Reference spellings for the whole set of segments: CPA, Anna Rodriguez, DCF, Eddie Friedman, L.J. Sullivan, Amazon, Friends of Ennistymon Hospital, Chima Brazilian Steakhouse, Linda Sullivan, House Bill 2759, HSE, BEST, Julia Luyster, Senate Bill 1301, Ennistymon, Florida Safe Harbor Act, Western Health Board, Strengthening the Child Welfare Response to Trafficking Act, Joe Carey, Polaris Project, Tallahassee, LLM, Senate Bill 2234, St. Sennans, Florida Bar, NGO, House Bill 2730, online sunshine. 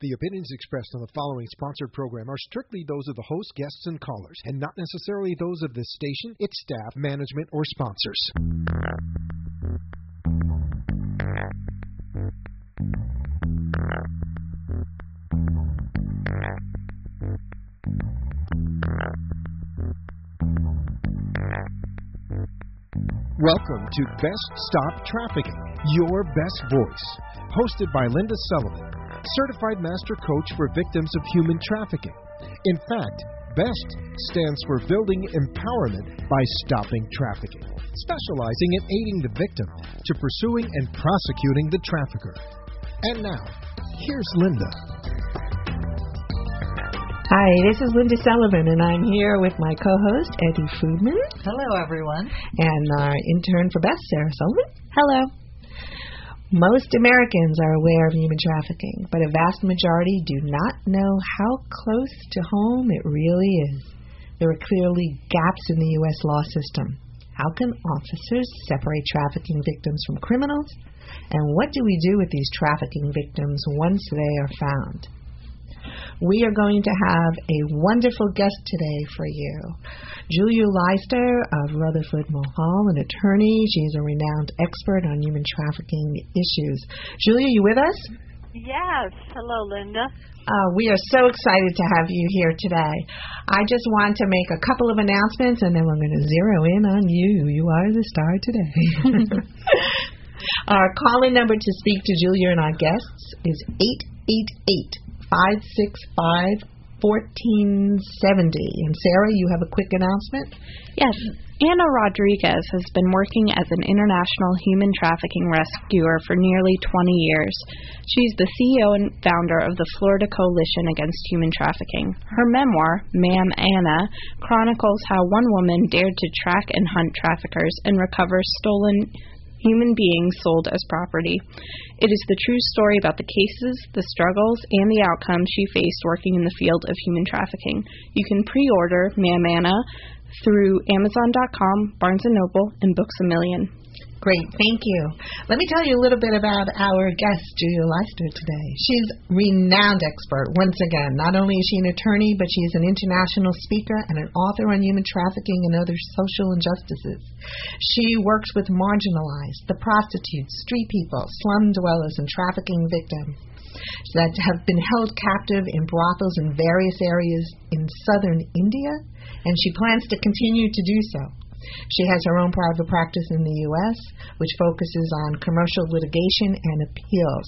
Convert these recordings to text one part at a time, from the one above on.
The opinions expressed on the following sponsored program are strictly those of the host, guests, and callers, and not necessarily those of this station, its staff, management, or sponsors. Welcome to Best Stop Trafficking, your best voice, hosted by Linda Sullivan, certified master coach for victims of human trafficking. In fact, BEST stands for Building Empowerment by Stopping Trafficking, specializing in aiding the victim to pursuing and prosecuting the trafficker. And now, here's Linda. Hi, this is Linda Sullivan, and I'm here with my co-host, Eddie Friedman. Hello, everyone. And our intern for BEST, Sarah Sullivan. Hello. Most Americans are aware of human trafficking, but a vast majority do not know how close to home it really is. There are clearly gaps in the U.S. law system. How can officers separate trafficking victims from criminals? And what do we do with these trafficking victims once they are found? We are going to have a wonderful guest today for you. Julia Luyster of Rutherford Mulhall, an attorney. She's a renowned expert on human trafficking issues. Julia, you with us? Yes. Hello, Linda. We are so excited to have you here today. I just want to make a couple of announcements, and then we're going to zero in on you. You are the star today. Our calling number to speak to Julia and our guests is 888-565-1470. And Sarah, you have a quick announcement? Yes. Anna Rodriguez has been working as an international human trafficking rescuer for nearly 20 years. She's the CEO and founder of the Florida Coalition Against Human Trafficking. Her memoir, Ma'am Anna, chronicles how one woman dared to track and hunt traffickers and recover stolen human beings sold as property. It is the true story about the cases, the struggles, and the outcomes she faced working in the field of human trafficking. You can pre-order Ma'am Anna through Amazon.com, Barnes & Noble, and Books A Million. Great, thank you. Let me tell you a little bit about our guest, Julia Luyster, today. She's a renowned expert, once again. Not only is she an attorney, but she's an international speaker and an author on human trafficking and other social injustices. She works with marginalized, the prostitutes, street people, slum dwellers, and trafficking victims that have been held captive in brothels in various areas in southern India, and she plans to continue to do so. She has her own private practice in the U.S., which focuses on commercial litigation and appeals.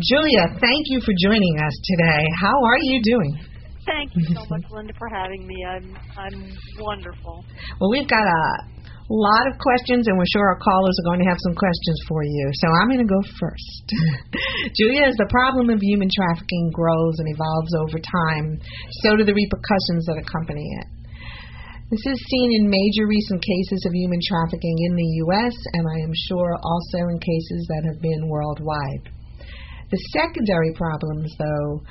Julia, thank you for joining us today. How are you doing? Thank you so much, Linda, for having me. I'm wonderful. Well, we've got a lot of questions, and we're sure our callers are going to have some questions for you. So I'm going to go first. Julia, as the problem of human trafficking grows and evolves over time, so do the repercussions that accompany it. This is seen in major recent cases of human trafficking in the U.S., and I am sure also in cases that have been worldwide. The secondary problems, though,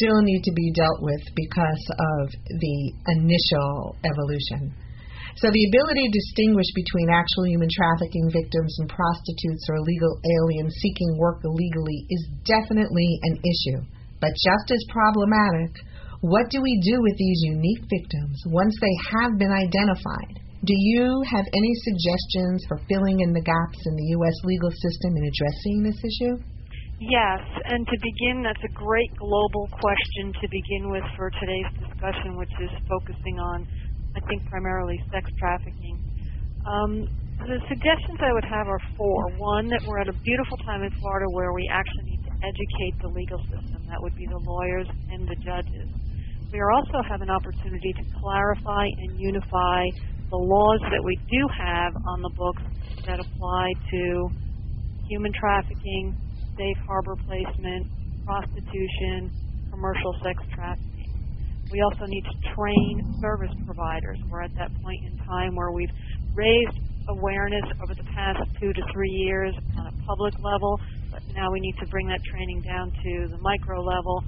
still need to be dealt with because of the initial evolution. So the ability to distinguish between actual human trafficking victims and prostitutes or illegal aliens seeking work illegally is definitely an issue, but just as problematic. What do we do with these unique victims once they have been identified? Do you have any suggestions for filling in the gaps in the U.S. legal system in addressing this issue? Yes, and to begin, that's a great global question to begin with for today's discussion, which is focusing on, I think, primarily sex trafficking. The suggestions I would have are four. One, that we're at a beautiful time in Florida where we actually need to educate the legal system. That would be the lawyers and the judges. We also have an opportunity to clarify and unify the laws that we do have on the books that apply to human trafficking, safe harbor placement, prostitution, commercial sex trafficking. We also need to train service providers. We're at that point in time where we've raised awareness over the past 2 to 3 years on a public level, but now we need to bring that training down to the micro level,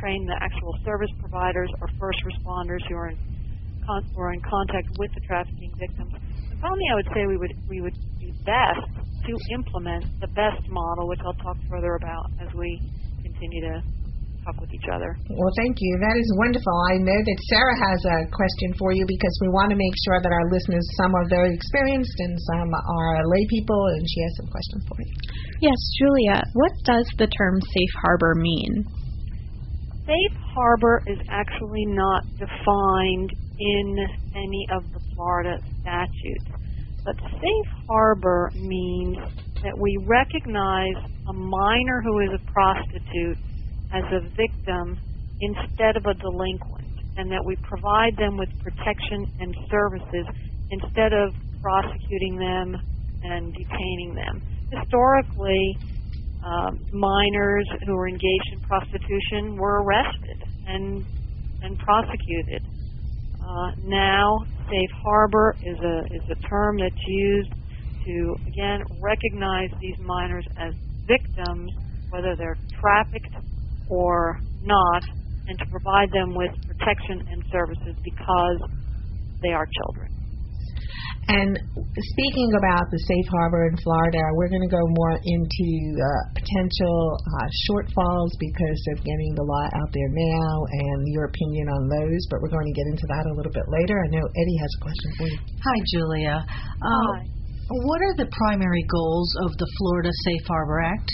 train the actual service providers or first responders who are in contact with the trafficking victims. And finally, I would say we would do best to implement the BEST model, which I'll talk further about as we continue to talk with each other. Well, thank you. That is wonderful. I know that Sarah has a question for you because we want to make sure that our listeners, some are very experienced and some are lay people, and she has some questions for you. Yes, Julia, what does the term safe harbor mean? Safe harbor is actually not defined in any of the Florida statutes, but safe harbor means that we recognize a minor who is a prostitute as a victim instead of a delinquent, and that we provide them with protection and services instead of prosecuting them and detaining them. Historically, minors who were engaged in prostitution were arrested and prosecuted. Now, safe harbor is a term that's used to, again, recognize these minors as victims, whether they're trafficked or not, and to provide them with protection and services because they are children. And speaking about the safe harbor in Florida, we're going to go more into potential shortfalls because of getting the law out there now and your opinion on those, but we're going to get into that a little bit later. I know Eddie has a question for you. Hi, Julia. Hi. What are the primary goals of the Florida Safe Harbor Act?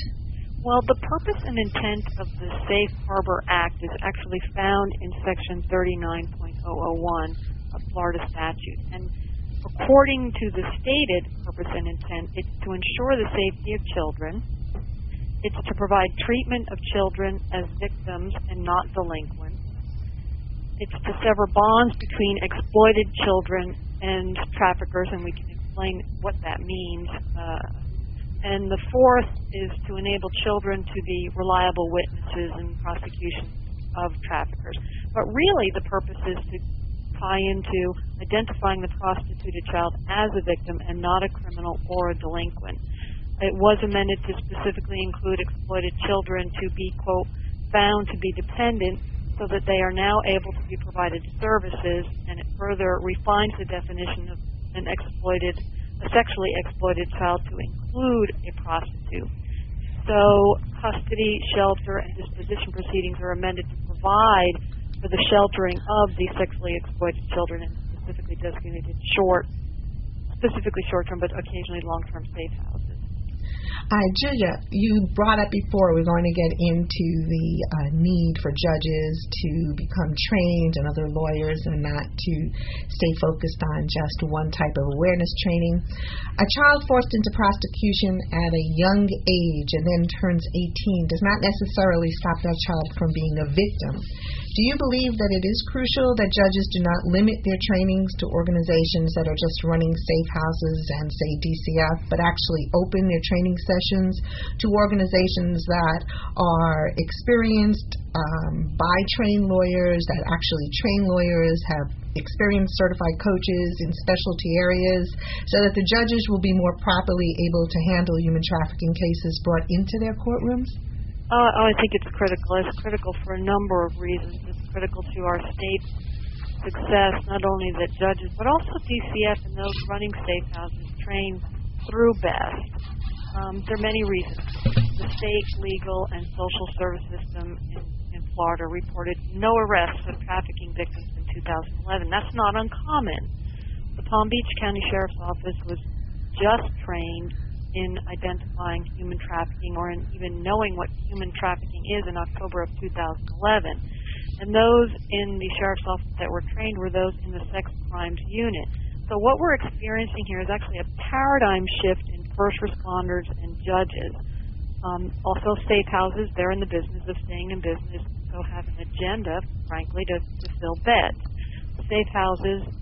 Well, the purpose and intent of the Safe Harbor Act is actually found in Section 39.001 of Florida statute. And according to the stated purpose and intent, it's to ensure the safety of children, it's to provide treatment of children as victims and not delinquents, it's to sever bonds between exploited children and traffickers, and we can explain what that means. And the fourth is to enable children to be reliable witnesses in prosecution of traffickers. But really the purpose is to tie into identifying the prostituted child as a victim and not a criminal or a delinquent. It was amended to specifically include exploited children to be, quote, found to be dependent so that they are now able to be provided services, and it further refines the definition of an exploited, a sexually exploited child to include a prostitute. So custody, shelter, and disposition proceedings are amended to provide for the sheltering of these sexually exploited children, and specifically designated short-term, but occasionally long-term safe houses. Julia, you brought up before we're going to get into the need for judges to become trained and other lawyers, and not to stay focused on just one type of awareness training. A child forced into prostitution at a young age and then turns 18 does not necessarily stop that child from being a victim. Do you believe that it is crucial that judges do not limit their trainings to organizations that are just running safe houses and, say, DCF, but actually open their training sessions to organizations that are experienced by trained lawyers, that actually train lawyers, have experienced certified coaches in specialty areas, so that the judges will be more properly able to handle human trafficking cases brought into their courtrooms? I think it's critical. It's critical for a number of reasons. It's critical to our state's success, not only that judges, but also DCF and those running safe houses train through BEST. There are many reasons. The state legal and social service system in Florida reported no arrests of trafficking victims in 2011. That's not uncommon. The Palm Beach County Sheriff's Office was just trained in identifying human trafficking, or in even knowing what human trafficking is, in October of 2011. And those in the Sheriff's Office that were trained were those in the Sex Crimes Unit. So what we're experiencing here is actually a paradigm shift in first responders and judges. Also safe houses, they're in the business of staying in business, so have an agenda, frankly, to fill beds. Safe houses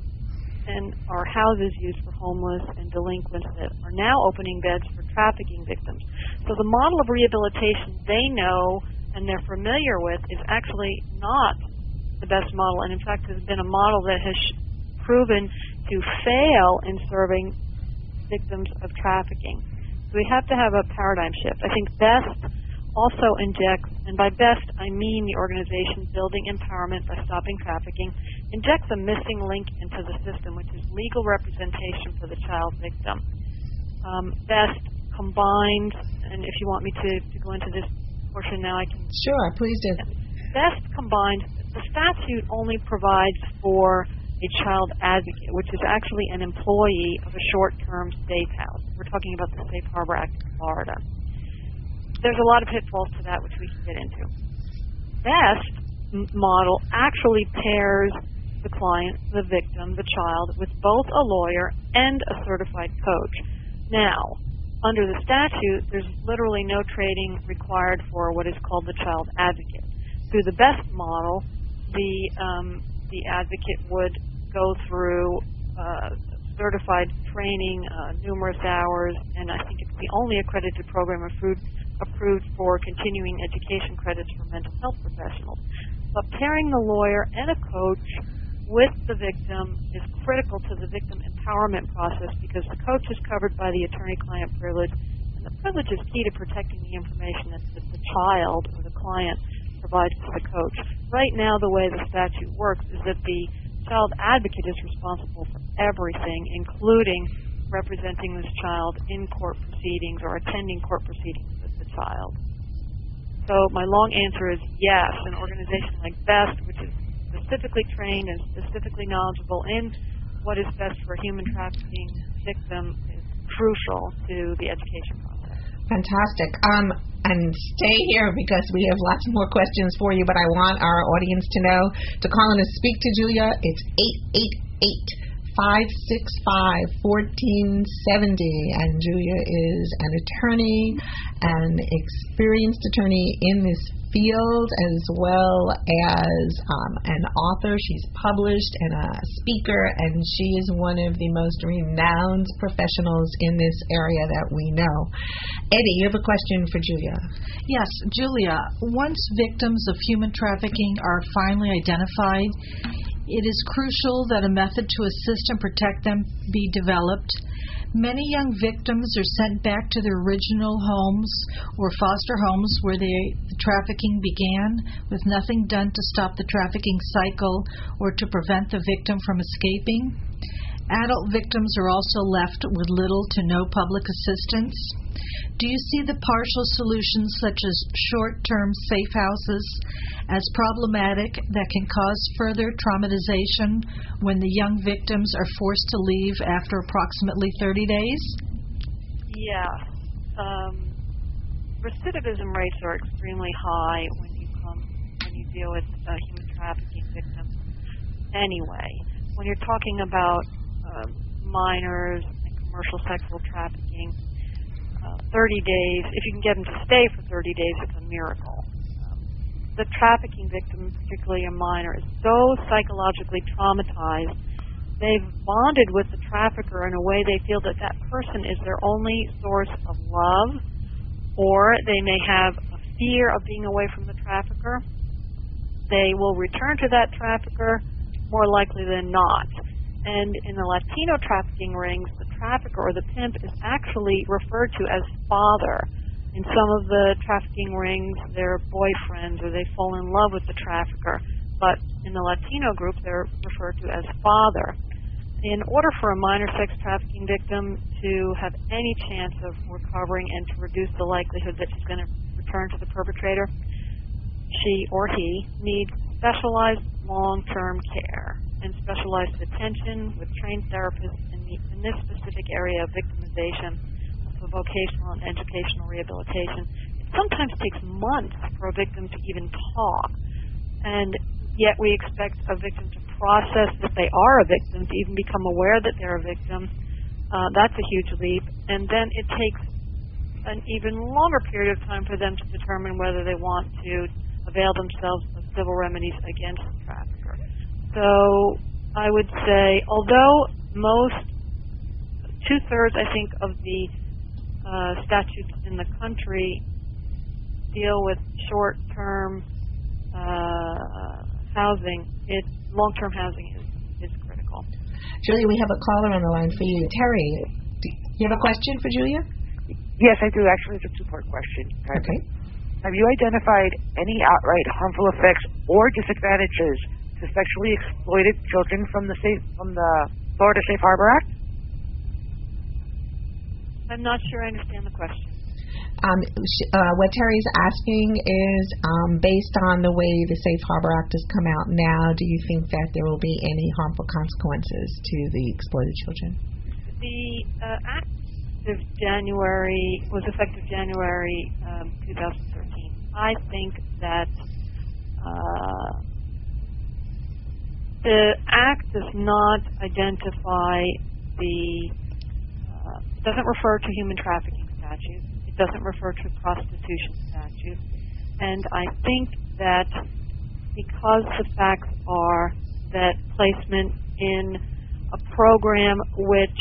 and our houses used for homeless and delinquents that are now opening beds for trafficking victims. So the model of rehabilitation they know and they're familiar with is actually not the best model, and in fact has been a model that has proven to fail in serving victims of trafficking. So we have to have a paradigm shift. I think BEST also injects, and by BEST I mean the organization Building Empowerment by Stopping Trafficking, injects a missing link into the system, which is legal representation for the child victim. BEST combines, and if you want me to go into this portion now, I can. Sure, please do. BEST combines, the statute only provides for a child advocate, which is actually an employee of a short-term safe house. We're talking about the Safe Harbor Act in Florida. There's a lot of pitfalls to that, which we can get into. BEST model actually pairs the client, the victim, the child, with both a lawyer and a certified coach. Now, under the statute, there's literally no training required for what is called the child advocate. Through the BEST model, the advocate would go through certified training, numerous hours, and I think it's the only accredited program approved for continuing education credits for mental health professionals. But pairing the lawyer and a coach with the victim is critical to the victim empowerment process because the coach is covered by the attorney-client privilege, and the privilege is key to protecting the information that the child or the client provides to the coach. Right now, the way the statute works is that the child advocate is responsible for everything, including representing this child in court proceedings or attending court proceedings with the child. So my long answer is yes, an organization like BEST, which is specifically trained and specifically knowledgeable in what is best for a human trafficking victim, is crucial to the education process. Fantastic. And stay here because we have lots more questions for you, but I want our audience to know to call in and speak to Julia. It's 888-565-1470, and Julia is an attorney, an experienced attorney in this field, as well as an author. She's published and a speaker, and she is one of the most renowned professionals in this area that we know. Eddie, you have a question for Julia. Yes, Julia, once victims of human trafficking are finally identified, it is crucial that a method to assist and protect them be developed. Many young victims are sent back to their original homes or foster homes where the trafficking began, with nothing done to stop the trafficking cycle or to prevent the victim from escaping. Adult victims are also left with little to no public assistance. Do you see the partial solutions, such as short-term safe houses, as problematic that can cause further traumatization when the young victims are forced to leave after approximately 30 days? Yeah. Recidivism rates are extremely high when you deal with human trafficking victims anyway. When you're talking about minors and commercial sexual trafficking, 30 days, if you can get them to stay for 30 days, it's a miracle. The trafficking victim, particularly a minor, is so psychologically traumatized. They've bonded with the trafficker in a way they feel that that person is their only source of love, or they may have a fear of being away from the trafficker. They will return to that trafficker more likely than not. And in the Latino trafficking rings, the trafficker or the pimp is actually referred to as father. In some of the trafficking rings, they're boyfriends or they fall in love with the trafficker. But in the Latino group, they're referred to as father. In order for a minor sex trafficking victim to have any chance of recovering and to reduce the likelihood that she's going to return to the perpetrator, she or he needs specialized long-term care and specialized attention with trained therapists in this specific area of victimization for vocational and educational rehabilitation. It sometimes takes months for a victim to even talk, and yet we expect a victim to process that they are a victim, to even become aware that they're a victim. That's a huge leap. And then it takes an even longer period of time for them to determine whether they want to avail themselves of civil remedies against the trafficker. So I would say, although two-thirds, I think, of the statutes in the country deal with short-term housing, long-term housing is critical. Julia, we have a caller on the line for you. Terry, do you have a question for Julia? Yes, I do. Actually, it's a two-part question. Okay. Have you identified any outright harmful effects or disadvantages to sexually exploited children from the Florida Safe Harbor Act? I'm not sure I understand the question. What Terry's asking is, based on the way the Safe Harbor Act has come out now, do you think that there will be any harmful consequences to the exploited children? The Act of January was effective January 2013. I think that the Act does not identify the doesn't refer to human trafficking statutes. It doesn't refer to prostitution statutes. And I think that because the facts are that placement in a program which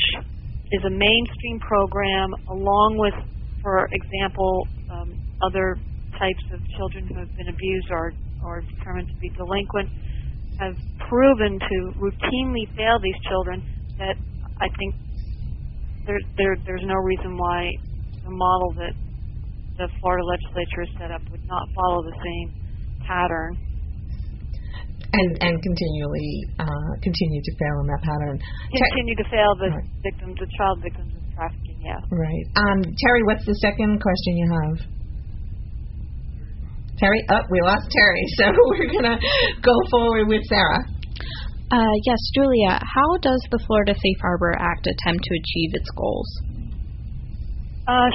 is a mainstream program, along with, for example, other types of children who have been abused or determined to be delinquent, have proven to routinely fail these children, that I think there's no reason why the model that the Florida legislature has set up would not follow the same pattern. And continue to fail in that pattern. Continue to fail the right. Victims, the child victims of trafficking, yeah. Right. Terry, what's the second question you have? Terry? Oh, we lost Terry, so we're going to go forward with Sarah. Yes, Julia, how does the Florida Safe Harbor Act attempt to achieve its goals?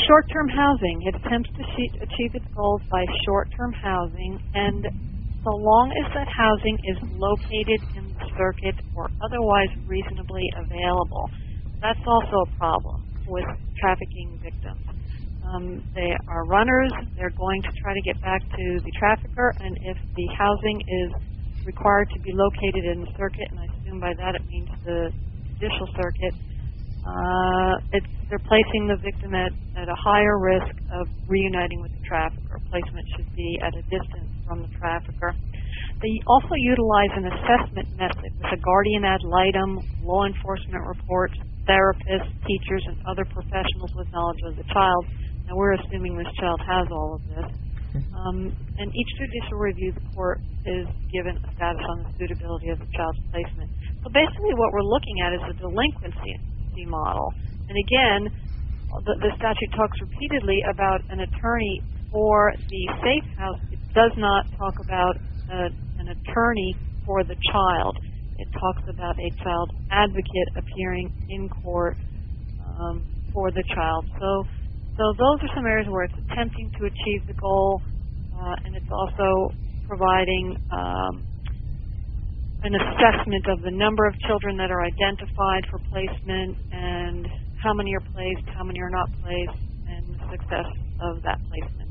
Short-term housing. It attempts to achieve its goals by short-term housing, and so long as that housing is located in the circuit or otherwise reasonably available. That's also a problem with trafficking victims. They are runners. They're going to try to get back to the trafficker, and if the housing is required to be located in the circuit, and I assume by that it means the judicial circuit, they're placing the victim at a higher risk of reuniting with the trafficker. Placement should be at a distance from the trafficker. They also utilize an assessment method with a guardian ad litem, law enforcement reports, therapists, teachers, and other professionals with knowledge of the child. Now, we're assuming this child has all of this. And each judicial review, the court is given a status on the suitability of the child's placement. So basically what we're looking at is a delinquency model. And again, the statute talks repeatedly about an attorney for the safe house. It does not talk about an attorney for the child. It talks about a child advocate appearing in court for the child. So those are some areas where it's attempting to achieve the goal, and it's also providing an assessment of the number of children that are identified for placement and how many are placed, how many are not placed, and the success of that placement.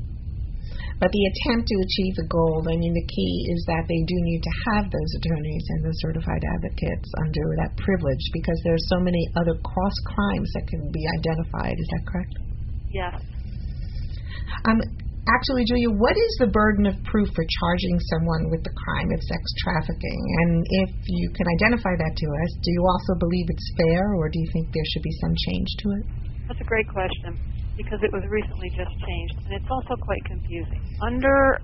But the attempt to achieve the goal, I mean, the key is that they do need to have those attorneys and those certified advocates under that privilege, because there are so many other cross crimes that can be identified. Is that correct? Yes. Actually, Julia, what is the burden of proof for charging someone with the crime of sex trafficking? And if you can identify that to us, do you also believe it's fair, or do you think there should be some change to it? That's a great question, because it was recently just changed, and it's also quite confusing. Under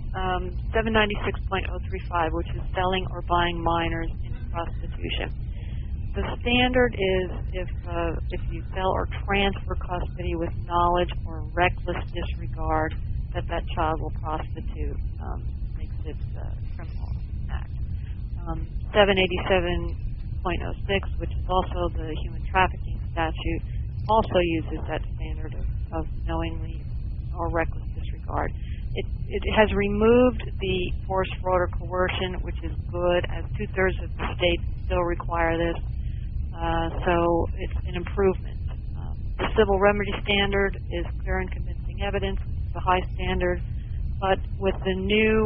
796.035, which is selling or buying minors into prostitution, the standard is if you sell or transfer custody with knowledge or reckless disregard that child will prostitute, makes it a criminal act. 787.06, which is also the human trafficking statute, also uses that standard of knowingly or reckless disregard. It has removed the force, fraud, or coercion, which is good, as 2/3 of the states still require this. So it's an improvement. The civil remedy standard is clear and convincing evidence. It's a high standard, but with the new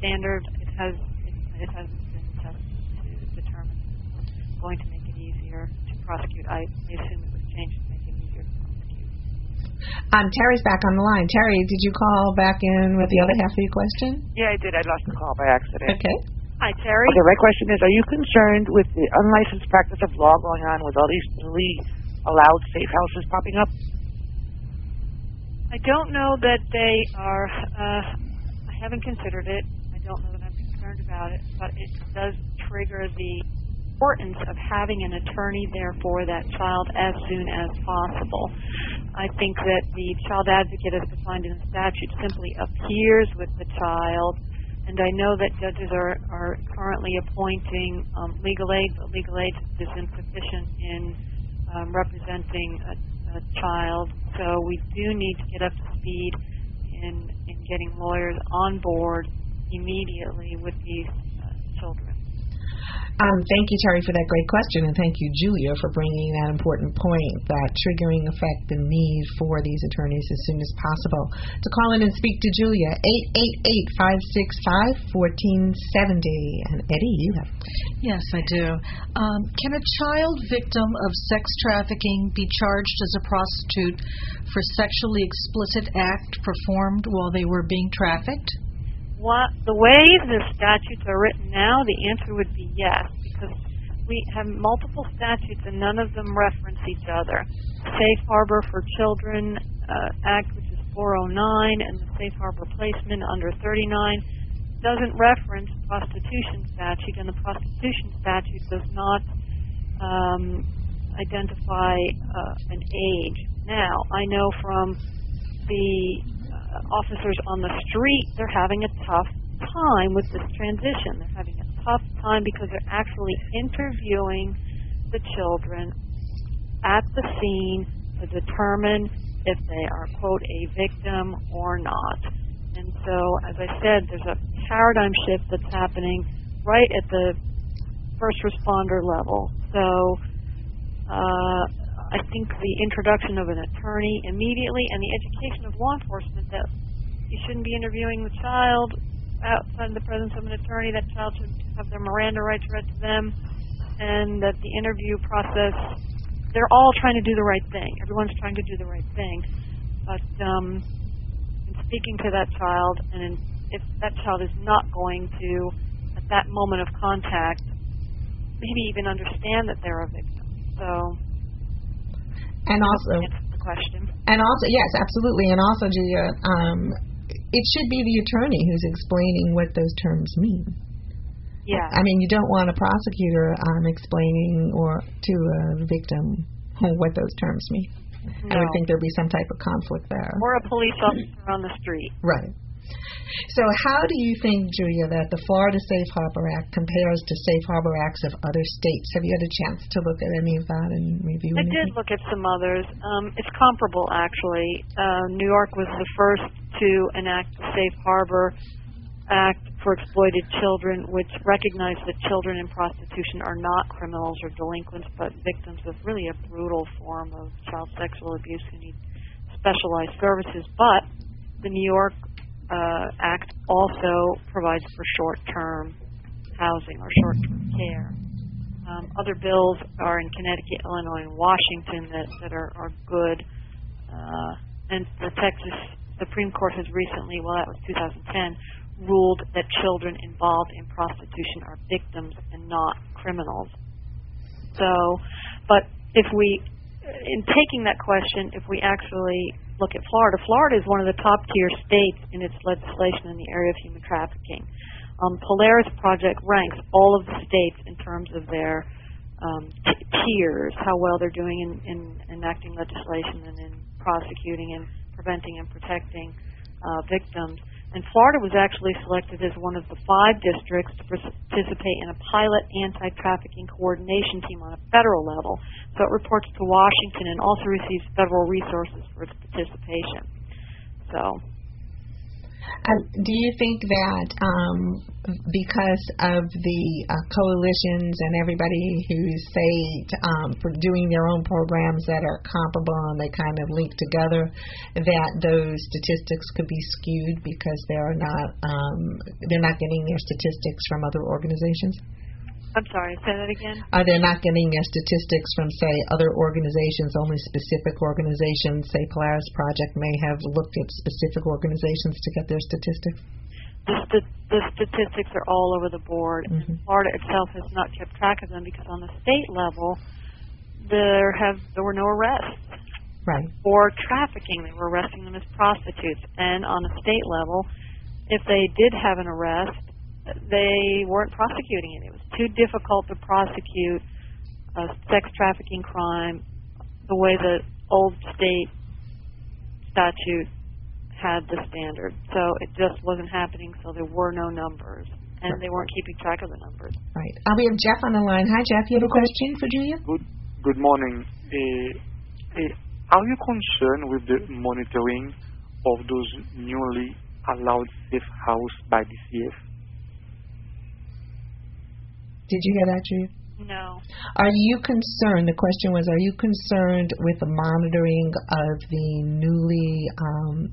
standard, it hasn't been tested to determine if it's going to make it easier to prosecute. I assume it was changed to make it easier to prosecute. Terry's back on the line. Terry, did you call back in with the other half of your question? Yeah, I did. I lost the call by accident. Okay. Hi, Terry. Okay, my question is, are you concerned with the unlicensed practice of law going on with all these newly allowed safe houses popping up? I don't know that they are. I haven't considered it. I don't know that I'm concerned about it, but it does trigger the importance of having an attorney there for that child as soon as possible. I think that the child advocate, as defined in the statute, simply appears with the child. And I know that judges are currently appointing legal aid, but legal aid is insufficient in representing a child. So we do need to get up to speed in getting lawyers on board immediately with these children. Thank you, Terry, for that great question, and thank you, Julia, for bringing that important point, that triggering effect, the need for these attorneys as soon as possible. To call in and speak to Julia, 888-565-1470. And Eddie, you have. Yes, I do. Can a child victim of sex trafficking be charged as a prostitute for sexually explicit act performed while they were being trafficked? The way the statutes are written now, the answer would be yes, because we have multiple statutes and none of them reference each other. Safe Harbor for Children Act, which is 409, and the Safe Harbor Placement under 39 doesn't reference prostitution statute, and the prostitution statute does not identify an age. Now, I know from the officers on the street, they're having a tough time with this transition. They're having a tough time because they're actually interviewing the children at the scene to determine if they are, quote, a victim or not. And so, as I said, there's a paradigm shift that's happening right at the first responder level. So I think the introduction of an attorney immediately and the education of law enforcement that you shouldn't be interviewing the child outside the presence of an attorney, that child should have their Miranda rights read to them, and that the interview process, they're all trying to do the right thing. Everyone's trying to do the right thing. But in speaking to that child, and if that child is not going to, at that moment of contact, maybe even understand that they're a victim. So... And also, yes, absolutely. And also, Julia, it should be the attorney who's explaining what those terms mean. Yeah. I mean, you don't want a prosecutor explaining to a victim what those terms mean. No. I would think there'd be some type of conflict there. Or a police officer on the street. Right. So how do you think, Julia, that the Florida Safe Harbor Act compares to Safe Harbor Acts of other states? Have you had a chance to look at any of that and review anything? I did look at some others. It's comparable, actually. New York was the first to enact the Safe Harbor Act for exploited children, which recognized that children in prostitution are not criminals or delinquents, but victims of really a brutal form of child sexual abuse who need specialized services. But the New York Act also provides for short-term housing or short-term care. Other bills are in Connecticut, Illinois, and Washington that are good. And the Texas Supreme Court has recently, well, that was 2010, ruled that children involved in prostitution are victims and not criminals. So, but if we, in taking that question, if we actually look at Florida. Florida is one of the top-tier states in its legislation in the area of human trafficking. Polaris Project ranks all of the states in terms of their tiers, how well they're doing in enacting legislation and in prosecuting and preventing and protecting victims. And Florida was actually selected as one of the 5 districts to participate in a pilot anti-trafficking coordination team on a federal level. So it reports to Washington and also receives federal resources for its participation. So, do you think that because of the coalitions and everybody who say for doing their own programs that are comparable and they kind of link together, that those statistics could be skewed because they're not getting their statistics from other organizations? I'm sorry, say that again? They're not getting their statistics from, say, other organizations, only specific organizations. Say, Polaris Project may have looked at specific organizations to get their statistics? The statistics are all over the board. Mm-hmm. Florida itself has not kept track of them because on the state level, there were no arrests. Right. For trafficking, they were arresting them as prostitutes. And on the state level, if they did have an arrest, they weren't prosecuting it. It was too difficult to prosecute a sex trafficking crime the way the old state statute had the standard. So it just wasn't happening, so there were no numbers, and they weren't keeping track of the numbers. Right. We have Jeff on the line. Hi, Jeff. You have a question for Julia? Good morning. Are you concerned with the monitoring of those newly allowed safe house by DCF? Did you hear that, Julia? No. Are you concerned? The question was, are you concerned with the monitoring of the newly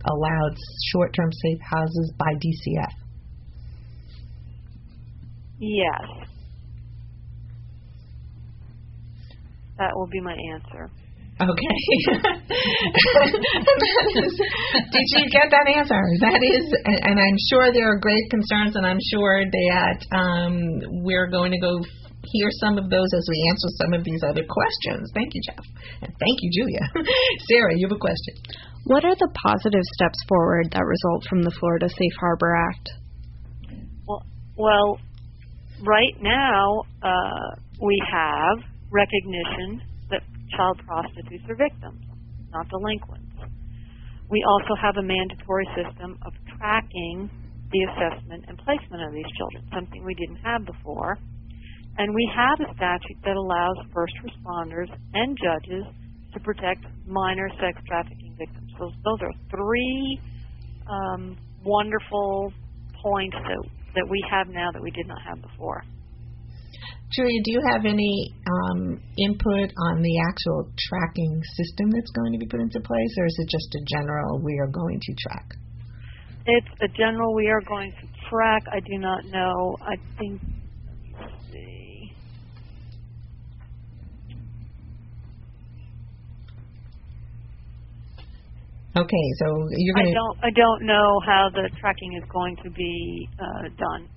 allowed short-term safe houses by DCF? Yes. That will be my answer. Okay. Did you get that answer? That is, and I'm sure there are great concerns, and I'm sure that we're going to go hear some of those as we answer some of these other questions. Thank you, Jeff. And thank you, Julia. Sarah, you have a question. What are the positive steps forward that result from the Florida Safe Harbor Act? Well, right now we have recognition that child prostitutes are victims, not delinquents. We also have a mandatory system of tracking the assessment and placement of these children, something we didn't have before. And we have a statute that allows first responders and judges to protect minor sex trafficking victims. So those are three wonderful points that we have now that we did not have before. Julia, do you have any input on the actual tracking system that's going to be put into place, or is it just a general we are going to track? It's a general we are going to track. I do not know. I think, let's see. Okay, so you're going to... I don't know how the tracking is going to be done.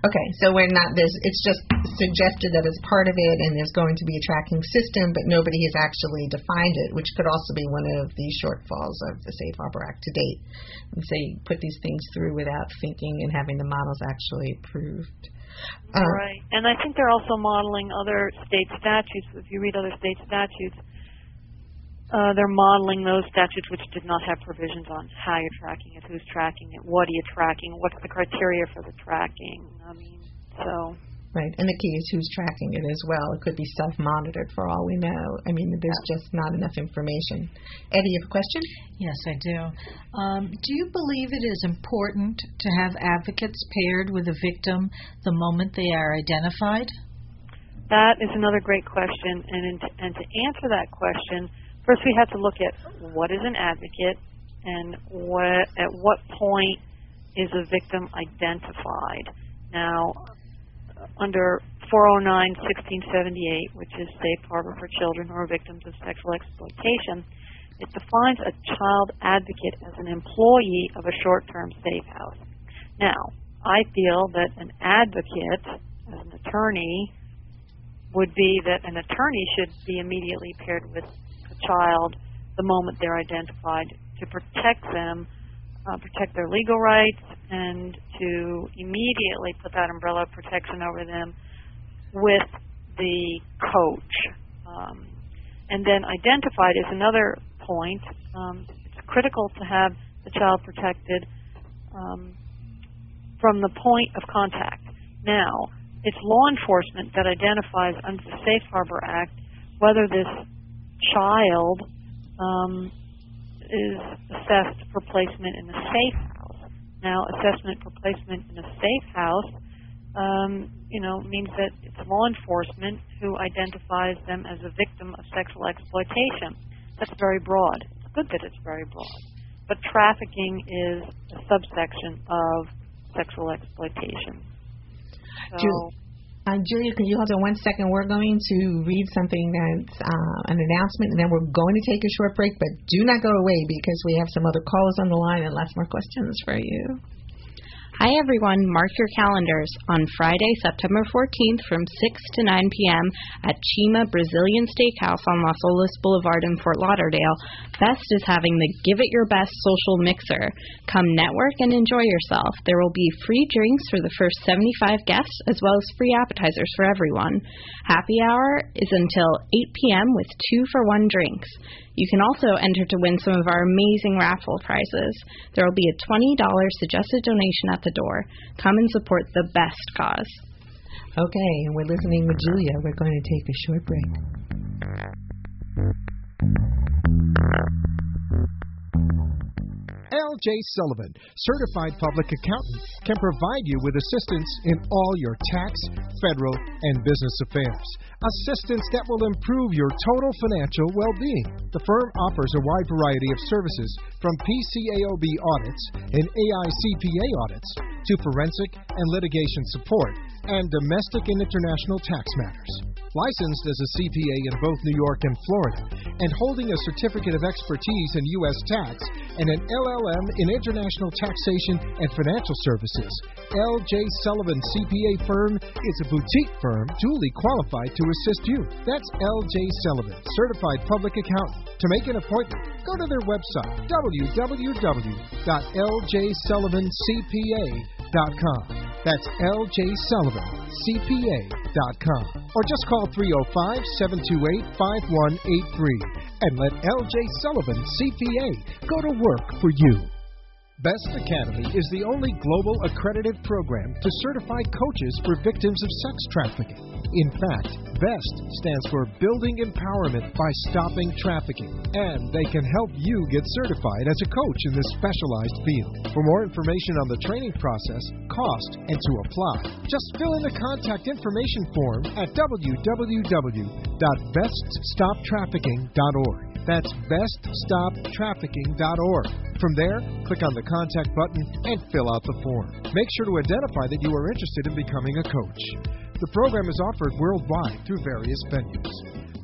Okay, so we're not this. It's just suggested that it's part of it, and there's going to be a tracking system, but nobody has actually defined it, which could also be one of the shortfalls of the Safe Harbor Act to date. And so you put these things through without thinking and having the models actually approved. Right, and I think they're also modeling other state statutes. If you read other state statutes, they're modeling those statutes which did not have provisions on how you're tracking it, who's tracking it, what are you tracking, what's the criteria for the tracking. I mean, so. Right, and the key is who's tracking it as well. It could be self-monitored for all we know. I mean, there's just not enough information. Eddie, you have a question? Yes, I do. Do you believe it is important to have advocates paired with a victim the moment they are identified? That is another great question, and to answer that question, first, we have to look at what is an advocate and at what point is a victim identified. Now, under 409-1678, which is Safe Harbor for Children who are victims of sexual exploitation, it defines a child advocate as an employee of a short-term safe house. Now, I feel that an advocate, as an attorney, would be that an attorney should be immediately paired with child the moment they're identified to protect them, protect their legal rights, and to immediately put that umbrella of protection over them with the coach. And then identified is another point. It's critical to have the child protected from the point of contact. Now, it's law enforcement that identifies under the Safe Harbor Act whether this child is assessed for placement in a safe house. Now, assessment for placement in a safe house, means that it's law enforcement who identifies them as a victim of sexual exploitation. That's very broad. It's good that it's very broad. But trafficking is a subsection of sexual exploitation. So... Julia, can you hold on one second? We're going to read something that's an announcement, and then we're going to take a short break, but do not go away because we have some other callers on the line and lots more questions for you. Hi everyone, mark your calendars. On Friday, September 14th from 6 to 9 p.m. at Chima Brazilian Steakhouse on Las Olas Boulevard in Fort Lauderdale, BEST is having the Give It Your Best social mixer. Come network and enjoy yourself. There will be free drinks for the first 75 guests as well as free appetizers for everyone. Happy hour is until 8 p.m. with 2-for-1 drinks. You can also enter to win some of our amazing raffle prizes. There will be a $20 suggested donation at the door. Come and support the BEST cause. Okay, and we're listening with Julia. We're going to take a short break. L.J. Sullivan, certified public accountant, can provide you with assistance in all your tax, federal, and business affairs. Assistance that will improve your total financial well-being. The firm offers a wide variety of services, from PCAOB audits and AICPA audits to forensic and litigation support and domestic and international tax matters. Licensed as a CPA in both New York and Florida, and holding a certificate of expertise in U.S. tax and an LLM in international taxation and financial services, L.J. Sullivan CPA firm is a boutique firm duly qualified to assist you. That's L.J. Sullivan, certified public accountant. To make an appointment, go to their website, www.ljsullivancpa.com. That's ljsullivancpa.com. Or just call 305-728-5183 and let LJ Sullivan, CPA, go to work for you. BEST Academy is the only global accredited program to certify coaches for victims of sex trafficking. In fact, BEST stands for Building Empowerment by Stopping Trafficking, and they can help you get certified as a coach in this specialized field. For more information on the training process, cost, and to apply, just fill in the contact information form at www.beststoptrafficking.org. That's beststoptrafficking.org. From there, click on the contact button and fill out the form. Make sure to identify that you are interested in becoming a coach. The program is offered worldwide through various venues.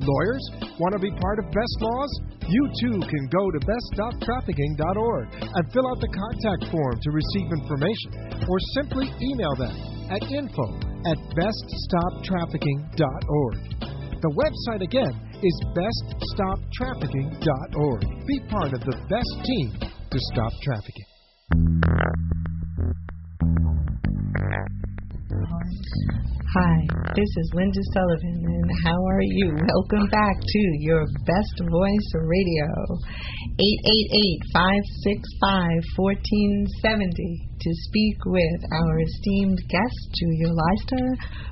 Lawyers, want to be part of BEST Laws? You too can go to beststoptrafficking.org and fill out the contact form to receive information, or simply email them at info@beststoptrafficking.org. The website again is beststoptrafficking.org. Be part of the BEST team to stop trafficking. Hi, this is Linda Sullivan, and how are you? Welcome back to your Best Voice Radio. 888-565-1470 to speak with our esteemed guest, Julia Luyster,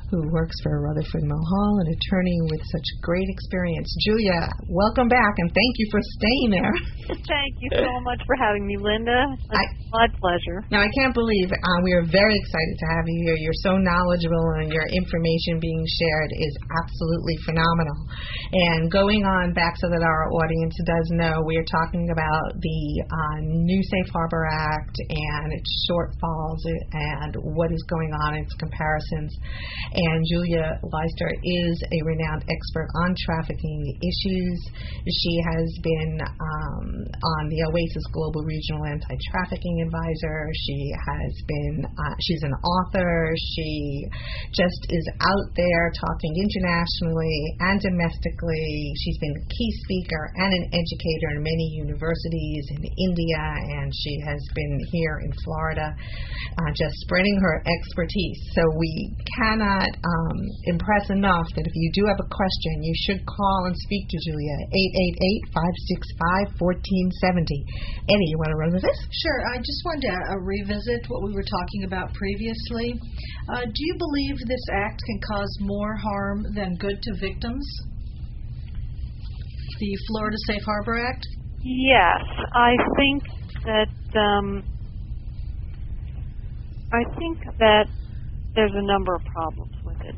who works for Rutherford Mulhall, an attorney with such great experience. Julia, welcome back, and thank you for staying there. Thank you so much for having me, Linda. It's my pleasure. Now, I can't believe we are very excited to have you here. You're so knowledgeable, and your information being shared is absolutely phenomenal. And going on back so that our audience does know, we are talking about the new Safe Harbor Act and its shortfalls and what is going on in its comparisons. And Julia Luyster is a renowned expert on trafficking issues. She has been on the OASIS Global Regional Anti-Trafficking Advisor. She has been, she's an author. She just is out there talking internationally and domestically. She's been a key speaker and an educator in many universities in India, and she has been here in Florida, just spreading her expertise. So we cannot impress enough that if you do have a question, you should call and speak to Julia, 888-565-1470. Eddie, you want to run with this? Sure. I just wanted to revisit what we were talking about previously. Do you believe this act can cause more harm than good to victims? The Florida Safe Harbor Act? Yes. I think that there's a number of problems with it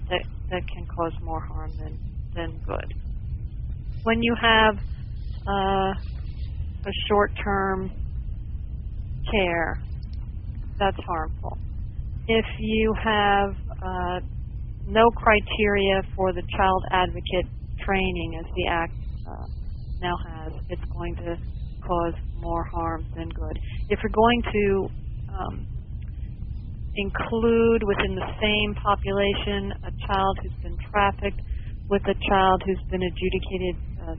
that can cause more harm than good. When you have a short-term care, that's harmful. If you have no criteria for the child advocate training, as the Act now has, it's going to cause more harm than good. If you're going to include within the same population a child who's been trafficked with a child who's been adjudicated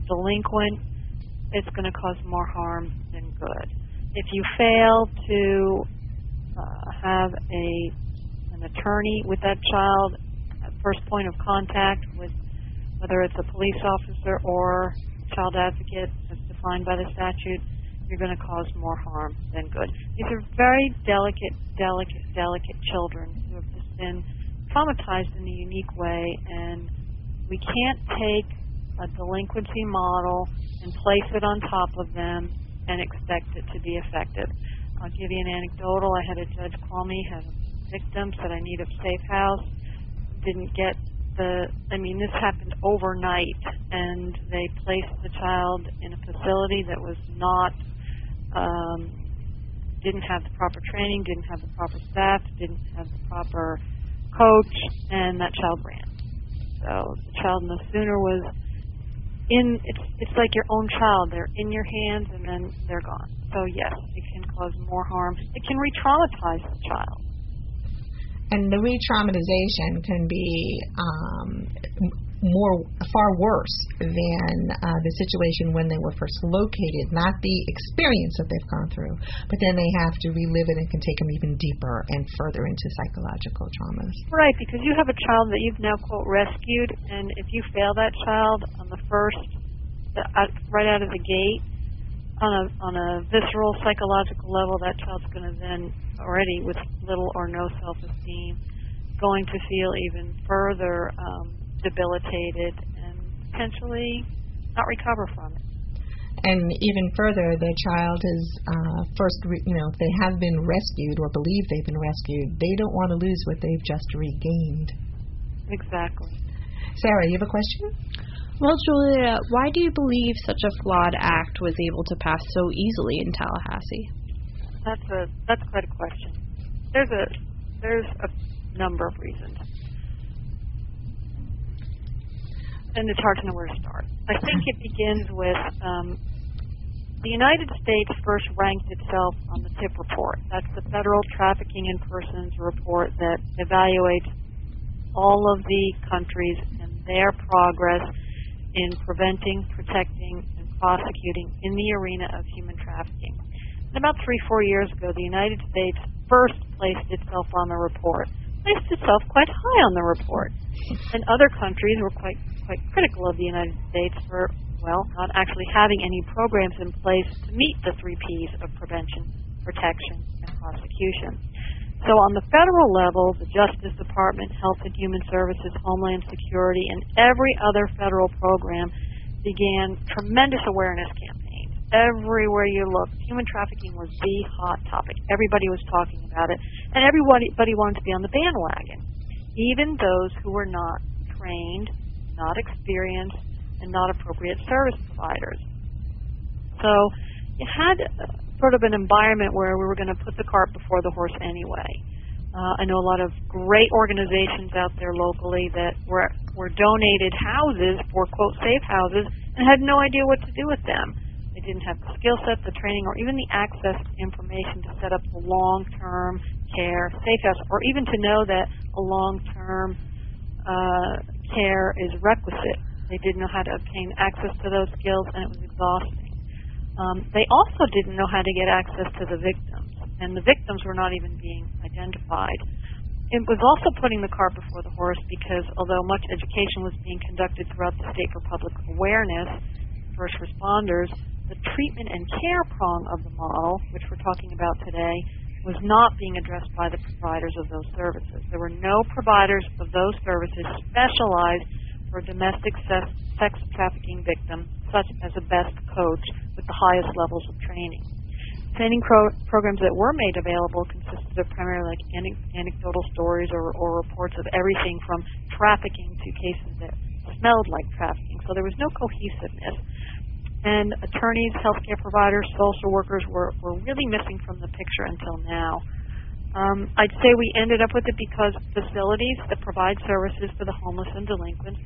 delinquent, it's going to cause more harm than good. If you fail to have an attorney with that child at first point of contact, with whether it's a police officer or child advocate as defined by the statute, you're going to cause more harm than good. These are very delicate, delicate, delicate children who have just been traumatized in a unique way, and we can't take a delinquency model and place it on top of them and expect it to be effective. I'll give you an anecdotal. I had a judge call me, had a victim, said I need a safe house, didn't get the, I mean, this happened overnight, and they placed the child in a facility that was not, didn't have the proper training, didn't have the proper staff, didn't have the proper coach, and that child ran. So the child no sooner was in, it's like your own child. They're in your hands, and then they're gone. So, yes, it can cause more harm. It can re-traumatize the child. And the re-traumatization can be far worse than the situation when they were first located, not the experience that they've gone through, but then they have to relive it and can take them even deeper and further into psychological traumas. Right, because you have a child that you've now, quote, rescued, and if you fail that child on the first, right out of the gate, on a visceral psychological level, that child's going to then, already with little or no self-esteem, going to feel even further debilitated and potentially not recover from it. And even further, the child is if they have been rescued or believe they've been rescued, they don't want to lose what they've just regained. Exactly. Sarah, you have a question? Well, Julia, why do you believe such a flawed act was able to pass so easily in Tallahassee? That's quite a question. There's a number of reasons, and it's hard to know where to start. I think it begins with the United States first ranked itself on the TIP report. That's the Federal Trafficking in Persons report that evaluates all of the countries and their progress in preventing, protecting, and prosecuting in the arena of human trafficking. About 3-4 years ago, the United States first placed itself on the report, placed itself quite high on the report. And other countries were quite critical of the United States for, well, not actually having any programs in place to meet the 3 Ps of prevention, protection, and prosecution. So on the federal level, the Justice Department, Health and Human Services, Homeland Security, and every other federal program began tremendous awareness campaigns. Everywhere you looked, human trafficking was the hot topic. Everybody was talking about it, and everybody wanted to be on the bandwagon, even those who were not trained, not experienced, and not appropriate service providers. So you had sort of an environment where we were going to put the cart before the horse anyway. I know a lot of great organizations out there locally that were donated houses for, quote, safe houses and had no idea what to do with them. They didn't have the skill set, the training, or even the access to information to set up the long-term care safe house, or even to know that a long-term care is requisite. They didn't know how to obtain access to those skills, and it was exhausting. They also didn't know how to get access to the victims, and the victims were not even being identified. It was also putting the cart before the horse because although much education was being conducted throughout the state for public awareness, first responders, the treatment and care prong of the model, which we're talking about today, was not being addressed by the providers of those services. There were no providers of those services specialized for domestic sex trafficking victims, such as a BEST coach with the highest levels of training. Training programs that were made available consisted of primarily anecdotal stories or reports of everything from trafficking to cases that smelled like trafficking. So there was no cohesiveness. And attorneys, healthcare providers, social workers were really missing from the picture until now. I'd say we ended up with it because facilities that provide services to the homeless and delinquents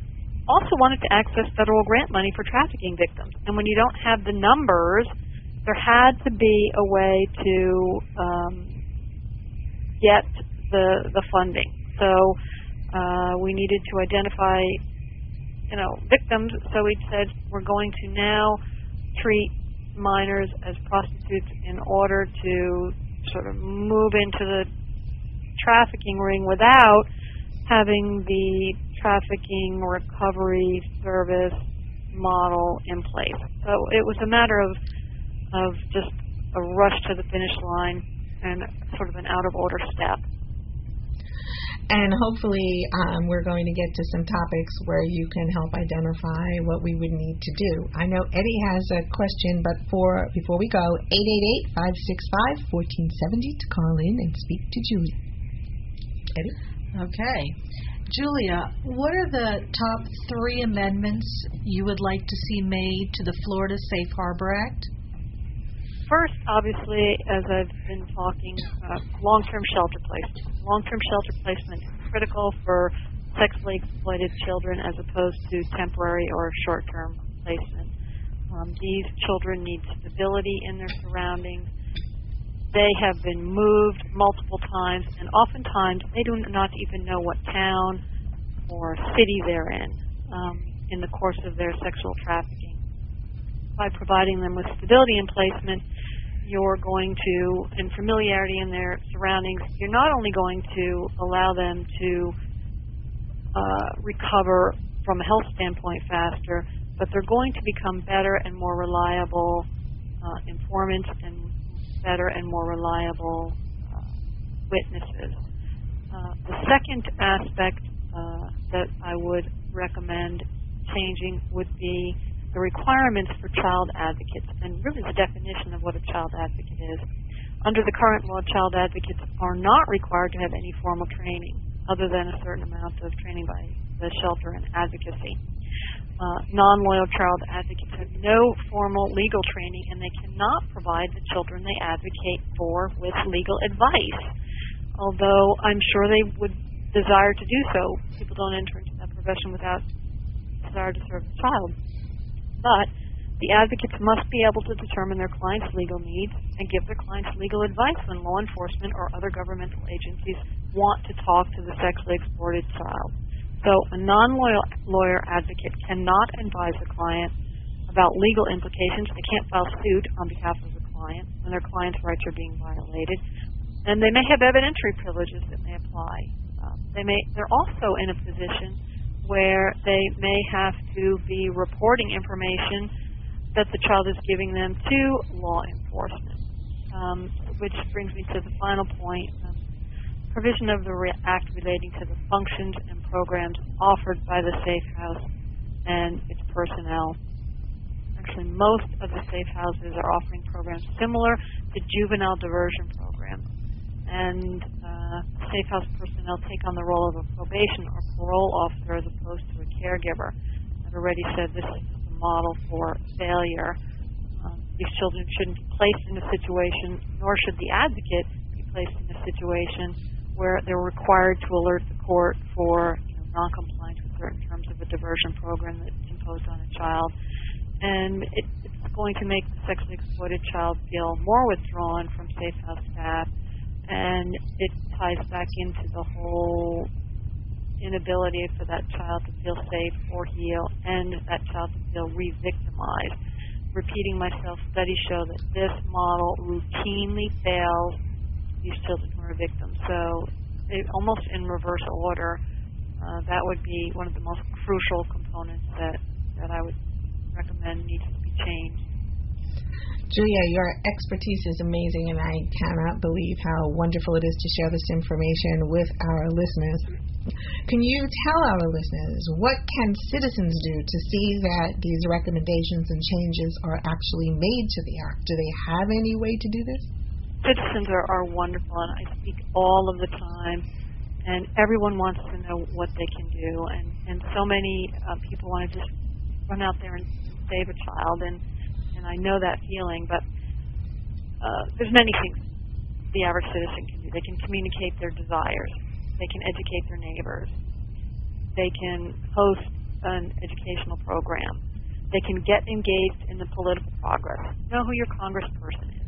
also wanted to access federal grant money for trafficking victims. And when you don't have the numbers, there had to be a way to get the funding. So we needed to identify, you know, victims. So we said we're going to now treat minors as prostitutes in order to sort of move into the trafficking ring without having the trafficking recovery service model in place. So it was a matter of just a rush to the finish line and sort of an out-of-order step. And hopefully we're going to get to some topics where you can help identify what we would need to do. I know Eddie has a question, but before we go, 888-565-1470 to call in and speak to Julie. Eddie? Okay. Julia, what are the top 3 amendments you would like to see made to the Florida Safe Harbor Act? First, obviously, as I've been talking, long-term shelter placement. Long-term shelter placement is critical for sexually exploited children as opposed to temporary or short-term placement. These children need stability in their surroundings. They have been moved multiple times, and oftentimes they do not even know what town or city they're in the course of their sexual trafficking. By providing them with stability in placement, you're going to, and familiarity in their surroundings, you're not only going to allow them to recover from a health standpoint faster, but they're going to become better and more reliable informants and better and more reliable witnesses. The second aspect that I would recommend changing would be the requirements for child advocates, and really the definition of what a child advocate is. Under the current law, child advocates are not required to have any formal training other than a certain amount of training by the shelter and advocacy. Non-loyal child advocates have no formal legal training, and they cannot provide the children they advocate for with legal advice, although I'm sure they would desire to do so. People don't enter into that profession without desire to serve the child. But the advocates must be able to determine their client's legal needs and give their clients legal advice when law enforcement or other governmental agencies want to talk to the sexually exploited child. So a non-loyal lawyer advocate cannot advise the client about legal implications. They can't file suit on behalf of the client when their client's rights are being violated. And they may have evidentiary privileges that may apply. They're also in a position where they may have to be reporting information that the child is giving them to law enforcement, which brings me to the final point. Provision of the Act relating to the functions and programs offered by the Safe House and its personnel. Actually, most of the Safe Houses are offering programs similar to juvenile diversion programs, and Safe House personnel take on the role of a probation or parole officer as opposed to a caregiver. I've already said this is the model for failure. These children shouldn't be placed in a situation, nor should the advocate be placed in a situation where they're required to alert the court for noncompliance with certain terms of a diversion program that's imposed on a child. And it's going to make the sexually exploited child feel more withdrawn from Safe House staff, and it ties back into the whole inability for that child to feel safe or heal and that child to feel re-victimized. Repeating myself, studies show that this model routinely fails these children who are victims. So almost in reverse order, that would be one of the most crucial components that I would recommend needs to be changed. Julia, your expertise is amazing, and I cannot believe how wonderful it is to share this information with our listeners. Can you tell our listeners what can citizens do to see that these recommendations and changes are actually made to the Act? Do they have any way to do this? Citizens are wonderful, and I speak all of the time, and everyone wants to know what they can do, and so many people want to just run out there and save a child, and I know that feeling, but there's many things the average citizen can do. They can communicate their desires. They can educate their neighbors. They can host an educational program. They can get engaged in the political progress. Know who your congressperson is.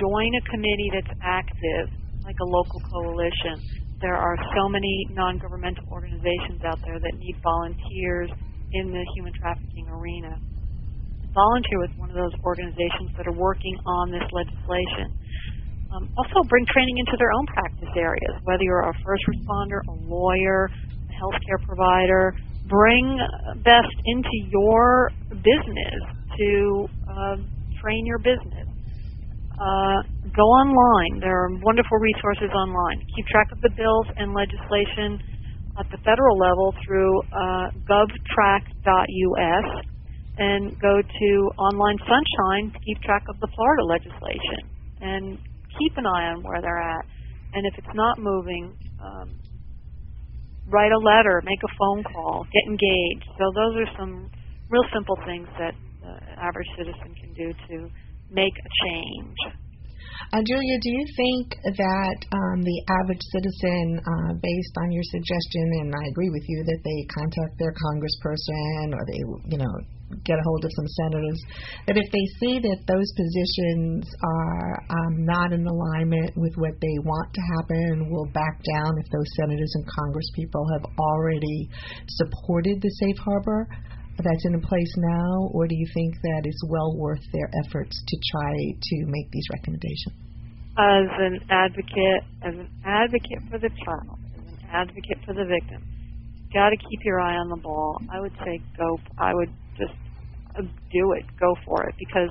Join a committee that's active, like a local coalition. There are so many non-governmental organizations out there that need volunteers in the human trafficking arena. Volunteer with one of those organizations that are working on this legislation. Also bring training into their own practice areas, whether you're a first responder, a lawyer, a healthcare provider. Bring BEST into your business to train your business. Go online. There are wonderful resources online. Keep track of the bills and legislation at the federal level through govtrack.us, and go to online sunshine to keep track of the Florida legislation and keep an eye on where they're at. And if it's not moving, write a letter, make a phone call, get engaged. So those are some real simple things that the average citizen can do to make a change. Julia, do you think that the average citizen, based on your suggestion, and I agree with you, that they contact their congressperson or they, get a hold of some senators, that if they see that those positions are not in alignment with what they want to happen, will back down if those senators and congresspeople have already supported the safe harbor that's in place now, or do you think that it's well worth their efforts to try to make these recommendations? As an advocate for the child, as an advocate for the victim, you've got to keep your eye on the ball. I would say just do it. Go for it. Because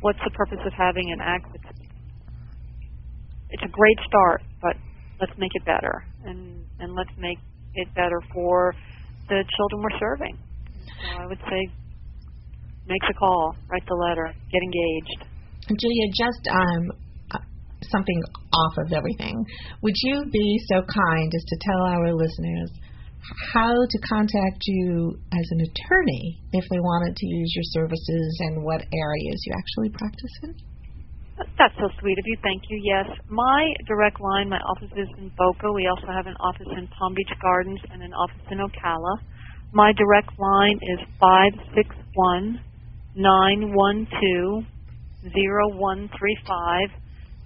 what's the purpose of having an act? It's a great start, but let's make it better, and let's make it better for the children we're serving. So I would say make the call, write the letter, get engaged. Julia, just something off of everything. Would you be so kind as to tell our listeners how to contact you as an attorney if they wanted to use your services and what areas you actually practice in? That's so sweet of you. Thank you. Yes. My direct line, my office is in Boca. We also have an office in Palm Beach Gardens and an office in Ocala. My direct line is 561-912-0135.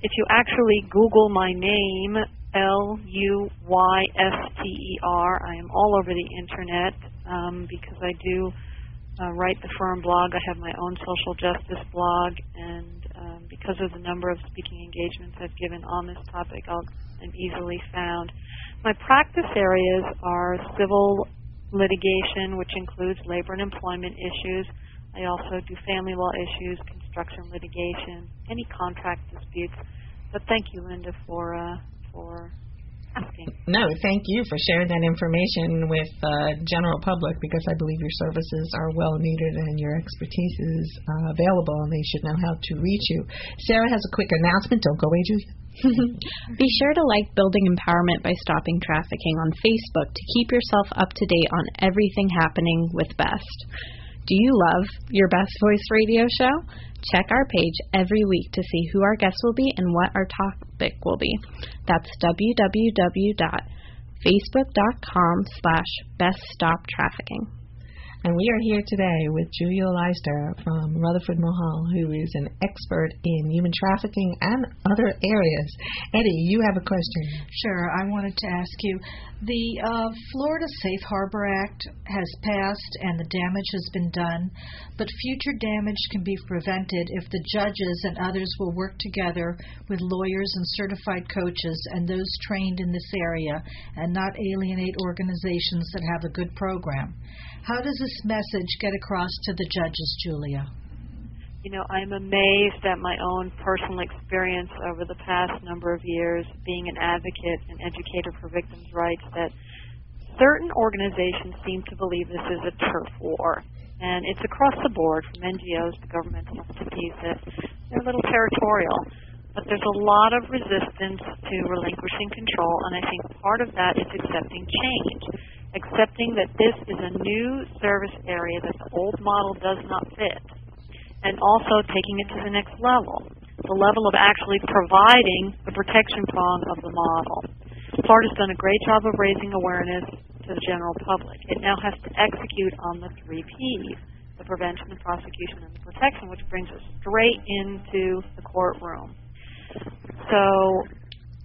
If you actually Google my name, Luyster. I am all over the internet because I do write the firm blog. I have my own social justice blog, and because of the number of speaking engagements I've given on this topic, I'm easily found. My practice areas are civil litigation, which includes labor and employment issues. I also do family law issues, construction litigation, any contract disputes. But thank you, Linda, for asking. No, thank you for sharing that information with the general public, because I believe your services are well needed and your expertise is available, and they should know how to reach you. Sarah has a quick announcement. Don't go away, Julia. Be sure to like Building Empowerment by Stopping Trafficking on Facebook to keep yourself up to date on everything happening with BEST. Do you love your Best Voice radio show? Check our page every week to see who our guests will be and what our topic will be. That's www.facebook.com/BestStopTrafficking. And we are here today with Julia Luyster from Rutherford Mulhall, who is an expert in human trafficking and other areas. Eddie, you have a question. Sure. I wanted to ask you, the Florida Safe Harbor Act has passed and the damage has been done, but future damage can be prevented if the judges and others will work together with lawyers and certified coaches and those trained in this area and not alienate organizations that have a good program. How does this message get across to the judges, Julia? I'm amazed at my own personal experience over the past number of years being an advocate and educator for victims' rights that certain organizations seem to believe this is a turf war. And it's across the board, from NGOs to governmental entities, that they're a little territorial. But there's a lot of resistance to relinquishing control, and I think part of that is accepting change. Accepting that this is a new service area that the old model does not fit, and also taking it to the next level, the level of actually providing the protection prong of the model. Florida's done a great job of raising awareness to the general public. It now has to execute on the 3 Ps, the prevention, the prosecution, and the protection, which brings us straight into the courtroom. So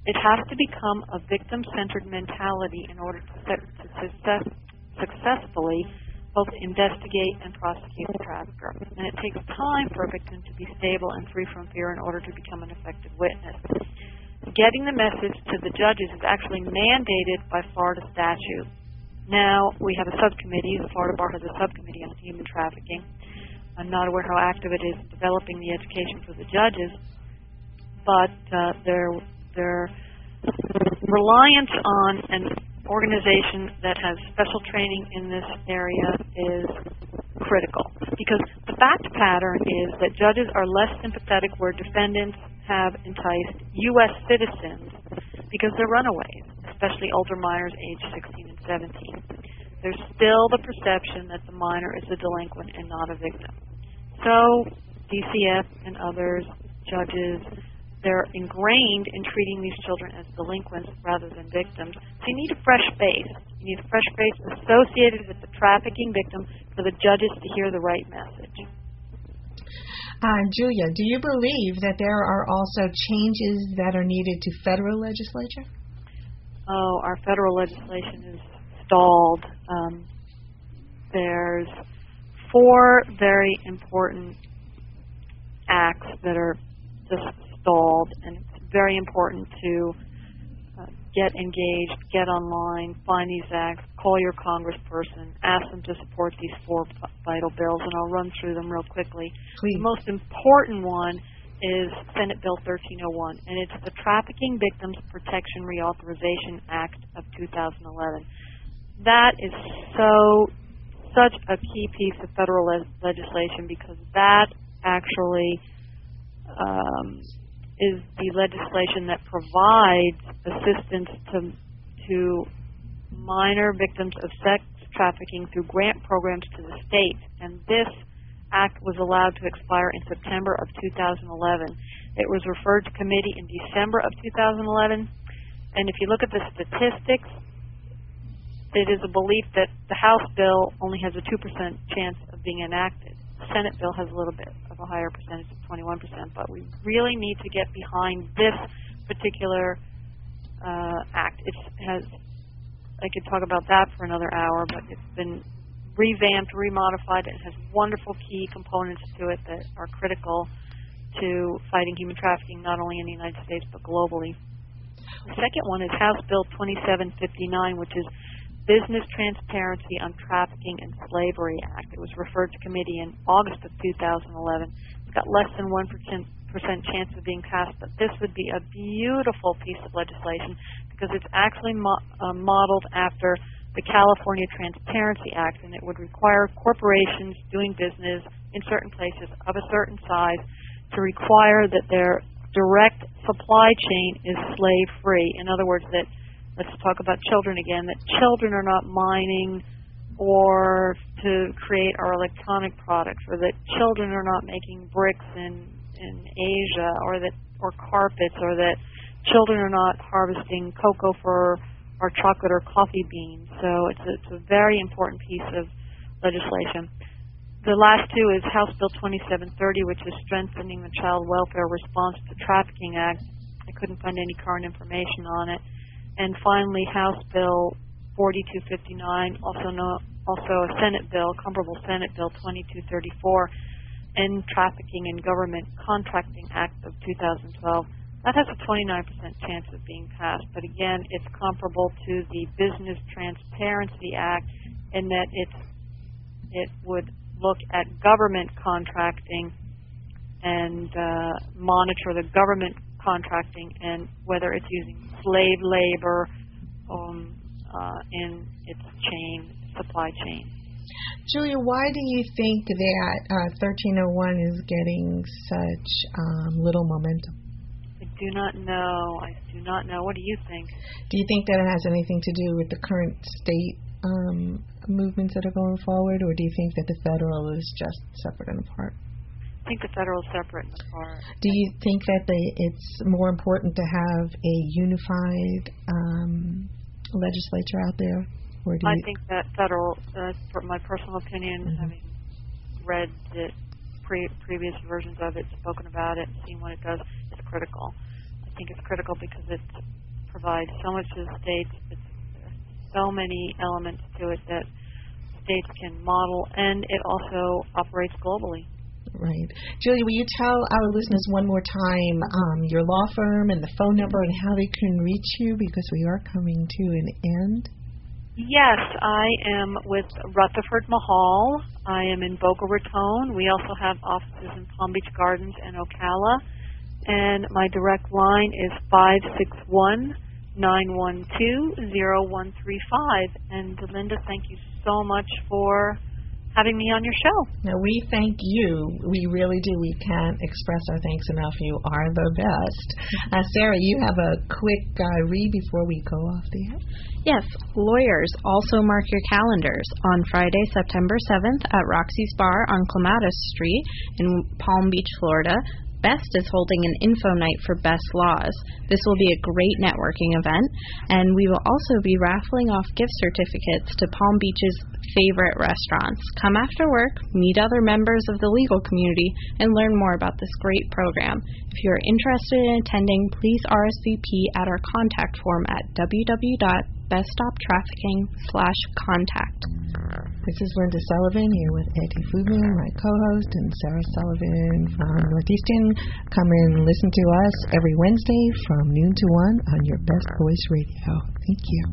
It has to become a victim-centered mentality in order to successfully both investigate and prosecute the trafficker. And it takes time for a victim to be stable and free from fear in order to become an effective witness. Getting the message to the judges is actually mandated by Florida statute. Now we have a subcommittee, the Florida Bar has a subcommittee on human trafficking. I'm not aware how active it is in developing the education for the judges, but their reliance on an organization that has special training in this area is critical, because the fact pattern is that judges are less sympathetic where defendants have enticed U.S. citizens because they're runaways, especially older minors aged 16 and 17. There's still the perception that the minor is a delinquent and not a victim. So DCF and others, judges, they're ingrained in treating these children as delinquents rather than victims. So you need a fresh face. You need a fresh face associated with the trafficking victim for the judges to hear the right message. Julia, do you believe that there are also changes that are needed to federal legislation? Oh, our federal legislation is stalled. There's four very important acts that are just stalled, and it's very important to get engaged, get online, find these acts, call your congressperson, ask them to support these four vital bills, and I'll run through them real quickly. Please. The most important one is Senate Bill 1301, and it's the Trafficking Victims Protection Reauthorization Act of 2011. That is such a key piece of federal legislation, because that actually is the legislation that provides assistance to minor victims of sex trafficking through grant programs to the state. And this act was allowed to expire in September of 2011. It was referred to committee in December of 2011. And if you look at the statistics, it is a belief that the House bill only has a 2% chance of being enacted. The Senate bill has a little bit of a higher percentage of 21%, but we really need to get behind this particular act. I could talk about that for another hour, but it's been revamped, remodified, and has wonderful key components to it that are critical to fighting human trafficking, not only in the United States, but globally. The second one is House Bill 2759, which is Business Transparency on Trafficking and Slavery Act. It was referred to committee in August of 2011. It's got less than 1% chance of being passed, but this would be a beautiful piece of legislation because it's actually modeled after the California Transparency Act, and it would require corporations doing business in certain places of a certain size to require that their direct supply chain is slave-free. In other words, that, let's talk about children again, that children are not mining or to create our electronic products, or that children are not making bricks in Asia, or carpets, or that children are not harvesting cocoa for our chocolate or coffee beans. So it's a very important piece of legislation. The last two is House Bill 2730, which is Strengthening the Child Welfare Response to Trafficking Act. I couldn't find any current information on it. And finally, House Bill 4259, also a Senate bill, comparable Senate Bill 2234, End Trafficking in Government Contracting Act of 2012. That has a 29% chance of being passed, but again, it's comparable to the Business Transparency Act in that it would look at government contracting and monitor the government contracting and whether it's using slave labor in its supply chain. Julia, why do you think that 1301 is getting such little momentum? I do not know. What do you think? Do you think that it has anything to do with the current state movements that are going forward, or do you think that the federal is just separate and apart? I think the federal is separate and apart. Do you think that it's more important to have a unified legislature out there? Or do I think that federal, for my personal opinion, mm-hmm. having read the previous versions of it, spoken about it, seen what it does, is critical. I think it's critical because it provides so much to the states. There are so many elements to it that states can model, and it also operates globally. Right. Julia, will you tell our listeners one more time your law firm and the phone number and how they can reach you, because we are coming to an end? Yes, I am with Rutherford Mulhall. I am in Boca Raton. We also have offices in Palm Beach Gardens and Ocala. And my direct line is 561-912-0135. And Linda, thank you so much for having me on your show. Now, we thank you. We really do. We can't express our thanks enough. You are the best. Sarah, you have a quick read before we go off the air. Yes. Lawyers, also mark your calendars. On Friday, September 7th at Roxy's Bar on Clematis Street in Palm Beach, Florida, BEST is holding an info night for BEST laws. This will be a great networking event, and we will also be raffling off gift certificates to Palm Beach's favorite restaurants. Come after work, meet other members of the legal community, and learn more about this great program. If you are interested in attending, please RSVP at our contact form at www.beststoptrafficking.com/contact. This is Linda Sullivan here with Eddie Friedman, my co-host, and Sarah Sullivan from Northeastern. Come and listen to us every Wednesday from noon to 1 on your Best Voice Radio. Thank you.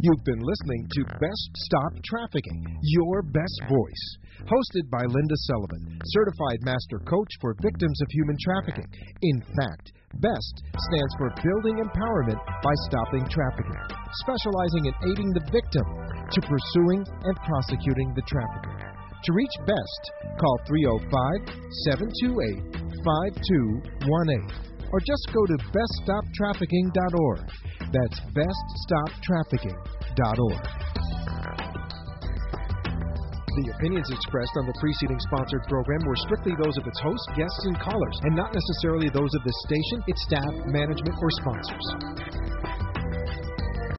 You've been listening to Best Stop Trafficking, your best voice. Hosted by Linda Sullivan, certified master coach for victims of human trafficking. In fact, BEST stands for Building Empowerment by Stopping Trafficking, specializing in aiding the victim to pursuing and prosecuting the trafficker. To reach BEST, call 305-728-5218. Or just go to beststoptrafficking.org. That's beststoptrafficking.org. The opinions expressed on the preceding sponsored program were strictly those of its host, guests, and callers, and not necessarily those of this station, its staff, management, or sponsors.